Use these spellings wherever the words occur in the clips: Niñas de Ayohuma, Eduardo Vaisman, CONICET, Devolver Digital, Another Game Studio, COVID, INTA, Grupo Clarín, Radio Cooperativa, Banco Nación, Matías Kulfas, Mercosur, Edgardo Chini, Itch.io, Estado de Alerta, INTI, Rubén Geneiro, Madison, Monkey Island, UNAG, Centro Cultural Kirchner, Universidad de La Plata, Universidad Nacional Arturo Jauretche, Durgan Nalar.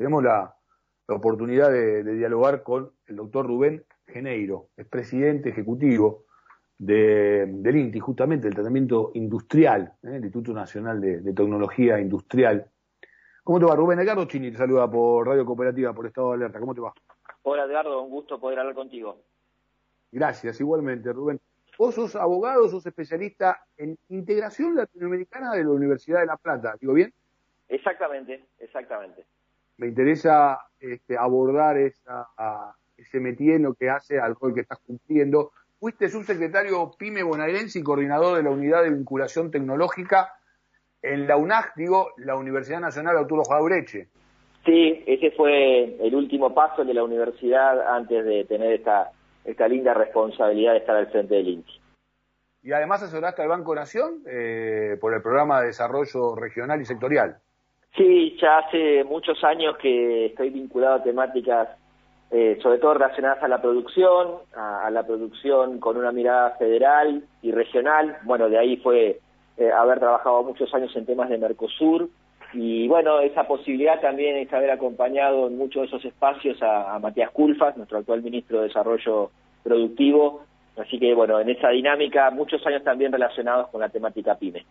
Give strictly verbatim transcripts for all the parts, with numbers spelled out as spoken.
Tenemos la, la oportunidad de, de dialogar con el doctor Rubén Geneiro, es presidente ejecutivo de, del INTI, justamente del tratamiento industrial, ¿eh? El Instituto Nacional de, de Tecnología Industrial. ¿Cómo te va, Rubén? Edgardo Chini te saluda por Radio Cooperativa, por Estado de Alerta. ¿Cómo te va? Hola, Edgardo, un gusto poder hablar contigo. Gracias, igualmente, Rubén. Vos sos abogado, sos especialista en integración latinoamericana de la Universidad de La Plata, ¿digo bien? Exactamente, exactamente. Me interesa este, abordar esa, a, ese métier en lo que hace al rol que estás cumpliendo. Fuiste subsecretario PYME bonaerense y coordinador de la Unidad de Vinculación Tecnológica en la UNAG, digo, la Universidad Nacional Arturo Jauretche. Sí, ese fue el último paso de la universidad antes de tener esta, esta linda responsabilidad de estar al frente del INTI. Y además asesoraste al Banco Nación eh, por el Programa de Desarrollo Regional y Sectorial. Sí, ya hace muchos años que estoy vinculado a temáticas, eh, sobre todo relacionadas a la producción, a, a la producción con una mirada federal y regional. Bueno, de ahí fue eh, haber trabajado muchos años en temas de Mercosur, y bueno, esa posibilidad también es haber acompañado en muchos de esos espacios a, a Matías Kulfas, nuestro actual ministro de Desarrollo Productivo, así que bueno, en esa dinámica, muchos años también relacionados con la temática PYME.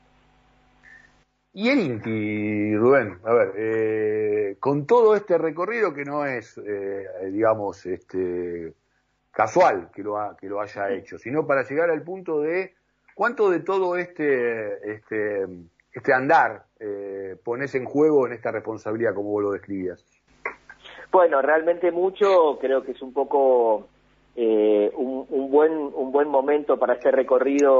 Y el INTI, Rubén, a ver, eh, con todo este recorrido que no es, eh, digamos, este casual que lo, ha, que lo haya hecho, sino para llegar al punto de cuánto de todo este... este este andar eh, pones en juego en esta responsabilidad, como vos lo describías. Bueno, realmente mucho. Creo que es un poco eh, un, un buen un buen momento para este recorrido,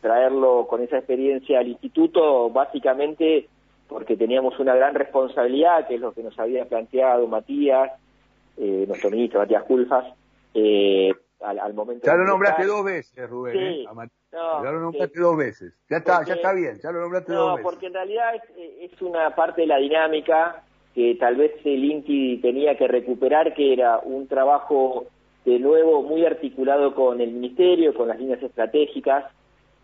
traerlo con esa experiencia al instituto, básicamente porque teníamos una gran responsabilidad, que es lo que nos había planteado Matías, eh, nuestro ministro Matías Kulfas, eh, al, al momento. Ya lo nombraste dos veces, Rubén, sí, eh, a Matías. No, ya lo nombraste que, dos veces, ya está, porque, ya está bien, ya lo nombraste no, dos veces. No, porque en realidad es, es una parte de la dinámica que tal vez el INTI tenía que recuperar, que era un trabajo de nuevo muy articulado con el ministerio, con las líneas estratégicas,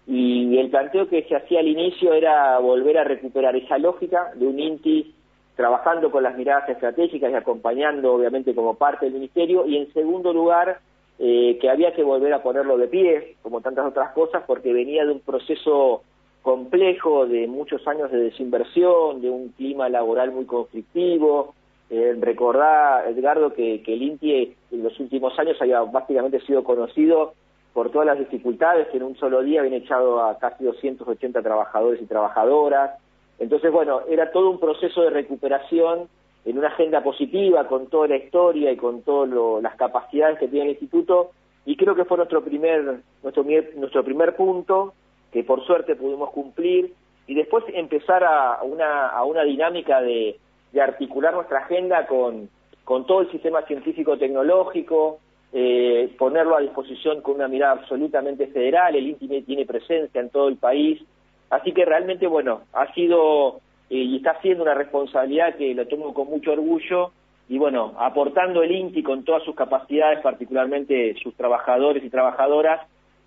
y el planteo que se hacía al inicio era volver a recuperar esa lógica de un INTI trabajando con las miradas estratégicas y acompañando obviamente como parte del ministerio, y en segundo lugar, Eh, que había que volver a ponerlo de pie, como tantas otras cosas, porque venía de un proceso complejo, de muchos años de desinversión, de un clima laboral muy conflictivo. Eh, recordá, Edgardo, que, que el INTI en los últimos años había básicamente sido conocido por todas las dificultades, que en un solo día habían echado a casi doscientos ochenta trabajadores y trabajadoras. Entonces, bueno, era todo un proceso de recuperación en una agenda positiva, con toda la historia y con todas las capacidades que tiene el instituto, y creo que fue nuestro primer, nuestro, nuestro primer punto, que por suerte pudimos cumplir, y después empezar a una, a una dinámica de, de articular nuestra agenda con, con todo el sistema científico-tecnológico, eh, ponerlo a disposición con una mirada absolutamente federal. El INTI tiene, tiene presencia en todo el país, así que realmente, bueno, ha sido... y está siendo una responsabilidad que lo tomo con mucho orgullo, y bueno, aportando el INTI con todas sus capacidades, particularmente sus trabajadores y trabajadoras,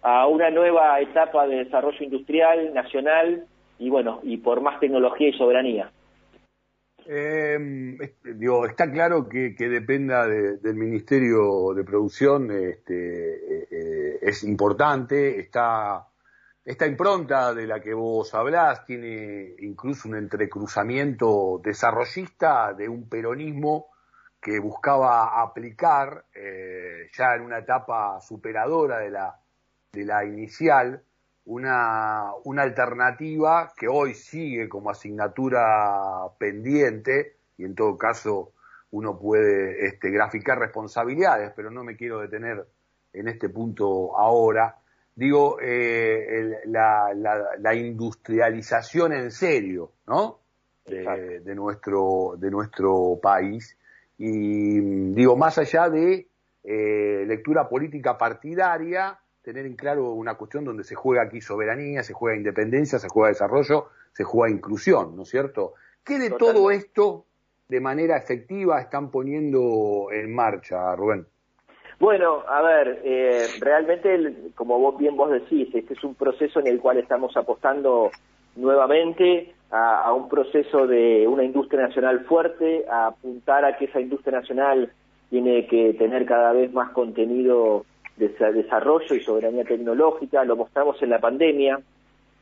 a una nueva etapa de desarrollo industrial nacional, y bueno, y por más tecnología y soberanía. Eh, digo, está claro que, que dependa de, del Ministerio de Producción, este, eh, es importante, está... Esta impronta de la que vos hablás tiene incluso un entrecruzamiento desarrollista de un peronismo que buscaba aplicar eh, ya en una etapa superadora de la, de la inicial una, una alternativa que hoy sigue como asignatura pendiente, y en todo caso uno puede este, graficar responsabilidades, pero no me quiero detener en este punto ahora. Digo, eh, el, la, la, la industrialización en serio, ¿no? De, de, nuestro, de nuestro país. Y digo, más allá de eh, lectura política partidaria, tener en claro una cuestión donde se juega aquí soberanía, se juega independencia, se juega desarrollo, se juega inclusión, ¿no es cierto? ¿Qué de Totalmente. Todo esto de manera efectiva están poniendo en marcha, Rubén? Bueno, a ver, eh, realmente, el, como vos bien vos decís, este es un proceso en el cual estamos apostando nuevamente a, a un proceso de una industria nacional fuerte, a apuntar a que esa industria nacional tiene que tener cada vez más contenido de desarrollo y soberanía tecnológica. Lo mostramos en la pandemia,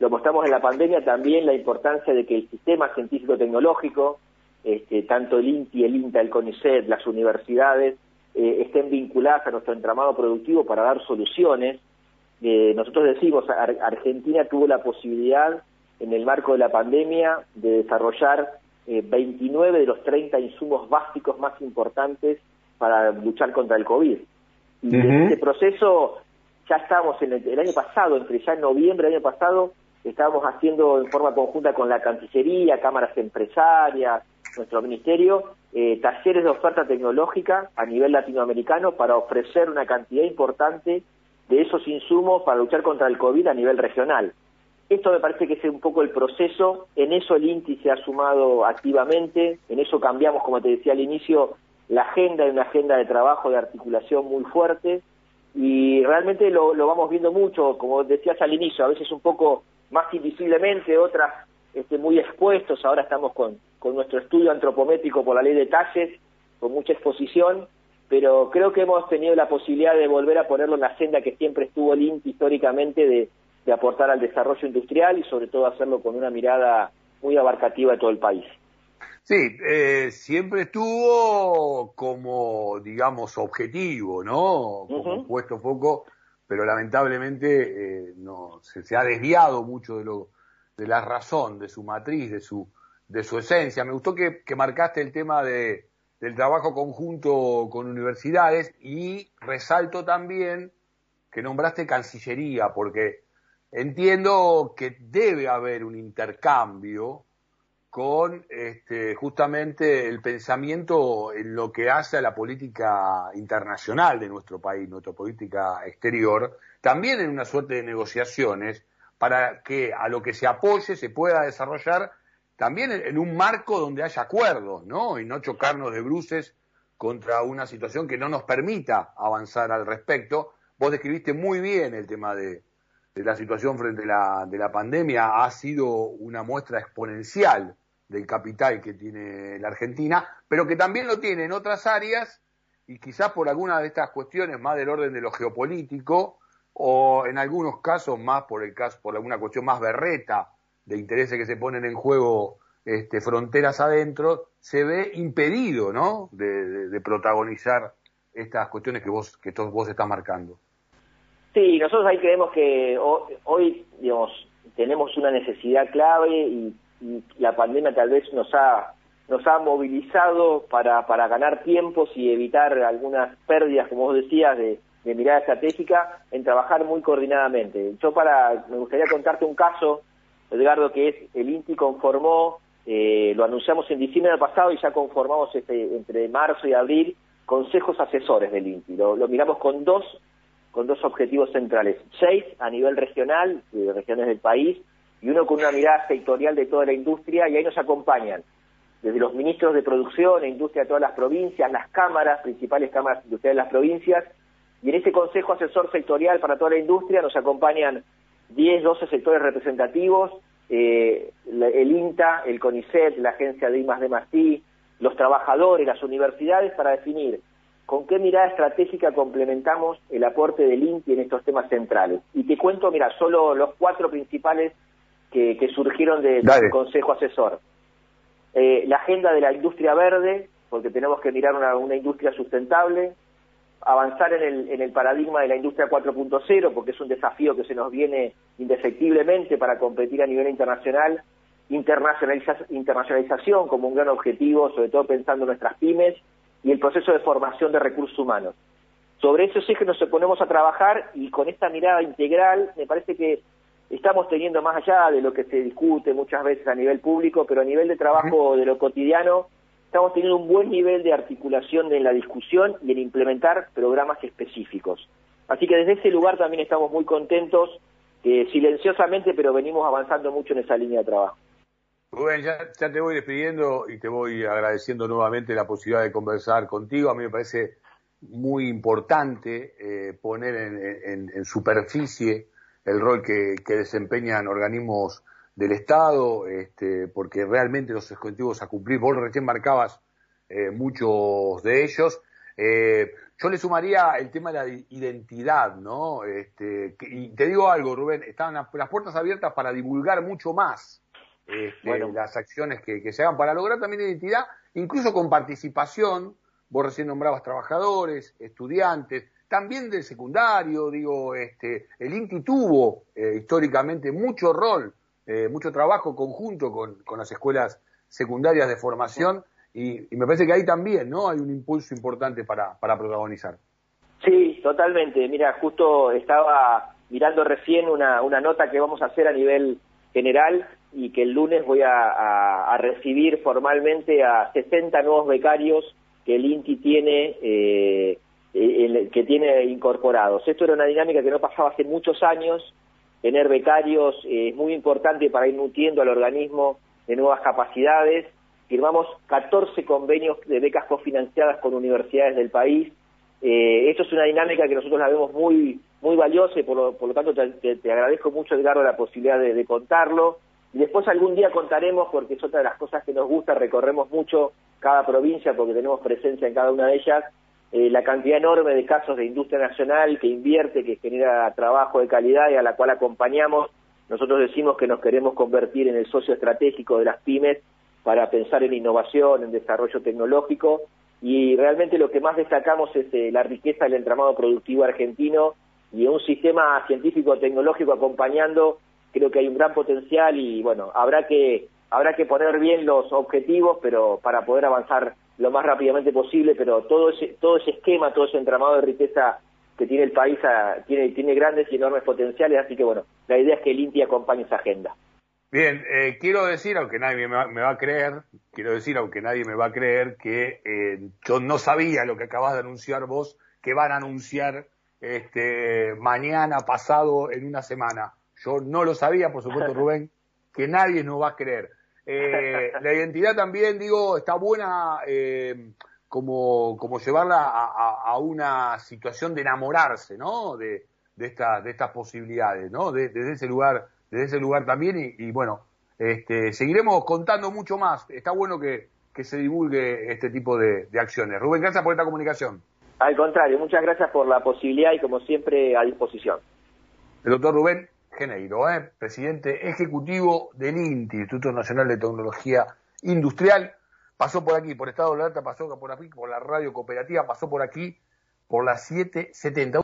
lo mostramos en la pandemia también la importancia de que el sistema científico-tecnológico, este, tanto el INTI, el INTA, el CONICET, las universidades, eh, estén vinculadas a nuestro entramado productivo para dar soluciones. Eh, nosotros decimos, Ar Argentina tuvo la posibilidad, en el marco de la pandemia, de desarrollar eh, veintinueve de los treinta insumos básicos más importantes para luchar contra el COVID. Y uh-huh. en este proceso, ya estábamos en el, el año pasado, entre ya en noviembre del año pasado, estábamos haciendo en forma conjunta con la Cancillería, cámaras empresarias, nuestro ministerio, eh, talleres de oferta tecnológica a nivel latinoamericano para ofrecer una cantidad importante de esos insumos para luchar contra el COVID a nivel regional. Esto me parece que es un poco el proceso, en eso el INTI se ha sumado activamente, en eso cambiamos, como te decía al inicio, la agenda, una agenda de trabajo, de articulación muy fuerte, y realmente lo, lo vamos viendo mucho, como decías al inicio, a veces un poco más invisiblemente, otras este, muy expuestos. Ahora estamos con, con nuestro estudio antropométrico por la ley de talles, con mucha exposición, pero creo que hemos tenido la posibilidad de volver a ponerlo en la senda que siempre estuvo el INTI históricamente, de, de aportar al desarrollo industrial y sobre todo hacerlo con una mirada muy abarcativa de todo el país. Sí, eh, siempre estuvo como, digamos, objetivo, ¿no? Como uh-huh. puesto foco, pero lamentablemente eh, no se, se ha desviado mucho de lo de la razón, de su matriz, de su de su esencia. Me gustó que, que marcaste el tema de del trabajo conjunto con universidades, y resalto también que nombraste Cancillería, porque entiendo que debe haber un intercambio con este, justamente el pensamiento en lo que hace a la política internacional de nuestro país, nuestra política exterior, también en una suerte de negociaciones para que a lo que se apoye se pueda desarrollar también en un marco donde haya acuerdos, ¿no? Y no chocarnos de bruces contra una situación que no nos permita avanzar al respecto. Vos describiste muy bien el tema de, de la situación frente a la, de la pandemia. Ha sido una muestra exponencial del capital que tiene la Argentina, pero que también lo tiene en otras áreas, y quizás por alguna de estas cuestiones más del orden de lo geopolítico, o en algunos casos más por el caso por alguna cuestión más berreta, de intereses que se ponen en juego este, fronteras adentro, se ve impedido, ¿no?, de, de, de protagonizar estas cuestiones que vos que todos vos estás marcando. Sí, nosotros ahí creemos que hoy, digamos, tenemos una necesidad clave, y, y la pandemia tal vez nos ha nos ha movilizado para para ganar tiempos y evitar algunas pérdidas, como vos decías, de, de mirada estratégica, en trabajar muy coordinadamente. Yo para me gustaría contarte un caso, Edgardo, que es el INTI conformó, eh, lo anunciamos en diciembre del pasado y ya conformamos este, entre marzo y abril, consejos asesores del INTI. Lo, lo miramos con dos con dos objetivos centrales, seis a nivel regional, de regiones del país, y uno con una mirada sectorial de toda la industria, y ahí nos acompañan desde los ministros de producción e industria de todas las provincias, las cámaras, principales cámaras industriales de las provincias, y en ese consejo asesor sectorial para toda la industria nos acompañan diez, doce sectores representativos, eh, el INTA, el CONICET, la agencia de I M A S de Martí, los trabajadores, las universidades, para definir con qué mirada estratégica complementamos el aporte del INTI en estos temas centrales. Y te cuento, mira, solo los cuatro principales que, que surgieron del de Consejo Asesor. Eh, la agenda de la industria verde, porque tenemos que mirar una, una industria sustentable, avanzar en el, en el paradigma de la industria cuatro punto cero, porque es un desafío que se nos viene indefectiblemente para competir a nivel internacional, internacionaliza, internacionalización como un gran objetivo, sobre todo pensando en nuestras pymes, y el proceso de formación de recursos humanos. Sobre eso sí que nos ponemos a trabajar, y con esta mirada integral me parece que estamos teniendo, más allá de lo que se discute muchas veces a nivel público, pero a nivel de trabajo de lo cotidiano, estamos teniendo un buen nivel de articulación en la discusión y en implementar programas específicos. Así que desde ese lugar también estamos muy contentos, eh, silenciosamente, pero venimos avanzando mucho en esa línea de trabajo. Rubén, ya, ya te voy despidiendo y te voy agradeciendo nuevamente la posibilidad de conversar contigo. A mí me parece muy importante eh, poner en, en, en superficie el rol que, que desempeñan organismos del Estado, este, porque realmente los objetivos a cumplir, vos recién marcabas eh, muchos de ellos. Eh, yo le sumaría el tema de la identidad, ¿no? Este, y te digo algo, Rubén, están las puertas abiertas para divulgar mucho más este, bueno. las acciones que, que se hagan para lograr también identidad, incluso con participación. Vos recién nombrabas trabajadores, estudiantes, también del secundario, digo, este, el INTI tuvo eh, históricamente mucho rol, Eh, mucho trabajo conjunto con, con las escuelas secundarias de formación y, y me parece que ahí también, ¿no?, hay un impulso importante para, para protagonizar. Sí, totalmente. Mira, justo estaba mirando recién una, una nota que vamos a hacer a nivel general y que el lunes voy a, a, a recibir formalmente a sesenta nuevos becarios que el INTI tiene, eh, el, que tiene incorporados. Esto era una dinámica que no pasaba hace muchos años. Tener becarios es eh, muy importante para ir nutriendo al organismo de nuevas capacidades. Firmamos catorce convenios de becas cofinanciadas con universidades del país. Eh, esto es una dinámica que nosotros la vemos muy muy valiosa y por lo, por lo tanto te, te agradezco mucho, Edgardo, la posibilidad de, de contarlo. Y después algún día contaremos, porque es otra de las cosas que nos gusta, recorremos mucho cada provincia porque tenemos presencia en cada una de ellas, Eh, la cantidad enorme de casos de industria nacional que invierte, que genera trabajo de calidad y a la cual acompañamos. Nosotros decimos que nos queremos convertir en el socio estratégico de las pymes para pensar en innovación, en desarrollo tecnológico, y realmente lo que más destacamos es eh, la riqueza del entramado productivo argentino y un sistema científico-tecnológico acompañando. Creo que hay un gran potencial y bueno, habrá que, habrá que poner bien los objetivos, pero para poder avanzar lo más rápidamente posible, pero todo ese, todo ese esquema, todo ese entramado de riqueza que tiene el país a, tiene, tiene grandes y enormes potenciales, así que bueno, la idea es que el INTI acompañe esa agenda. Bien, eh, quiero decir, aunque nadie me va, me va a creer, quiero decir, aunque nadie me va a creer, que eh, yo no sabía lo que acabas de anunciar vos, que van a anunciar este mañana, pasado, en una semana. Yo no lo sabía, por supuesto, Rubén, que nadie nos va a creer. Eh, la identidad también, digo, está buena eh, como, como llevarla a, a, a una situación de enamorarse, ¿no? De, de, esta, de estas posibilidades, ¿no? De, desde ese lugar, desde ese lugar también y, y bueno, este, seguiremos contando mucho más. Está bueno que, que se divulgue este tipo de, de acciones. Rubén, gracias por esta comunicación. Al contrario, muchas gracias por la posibilidad y como siempre a disposición. El doctor Rubén Geneiro, ¿eh? presidente ejecutivo del INTI, Instituto Nacional de Tecnología Industrial, pasó por aquí, por Estado de Alerta, pasó por aquí, por la Radio Cooperativa, pasó por aquí, por las siete setenta.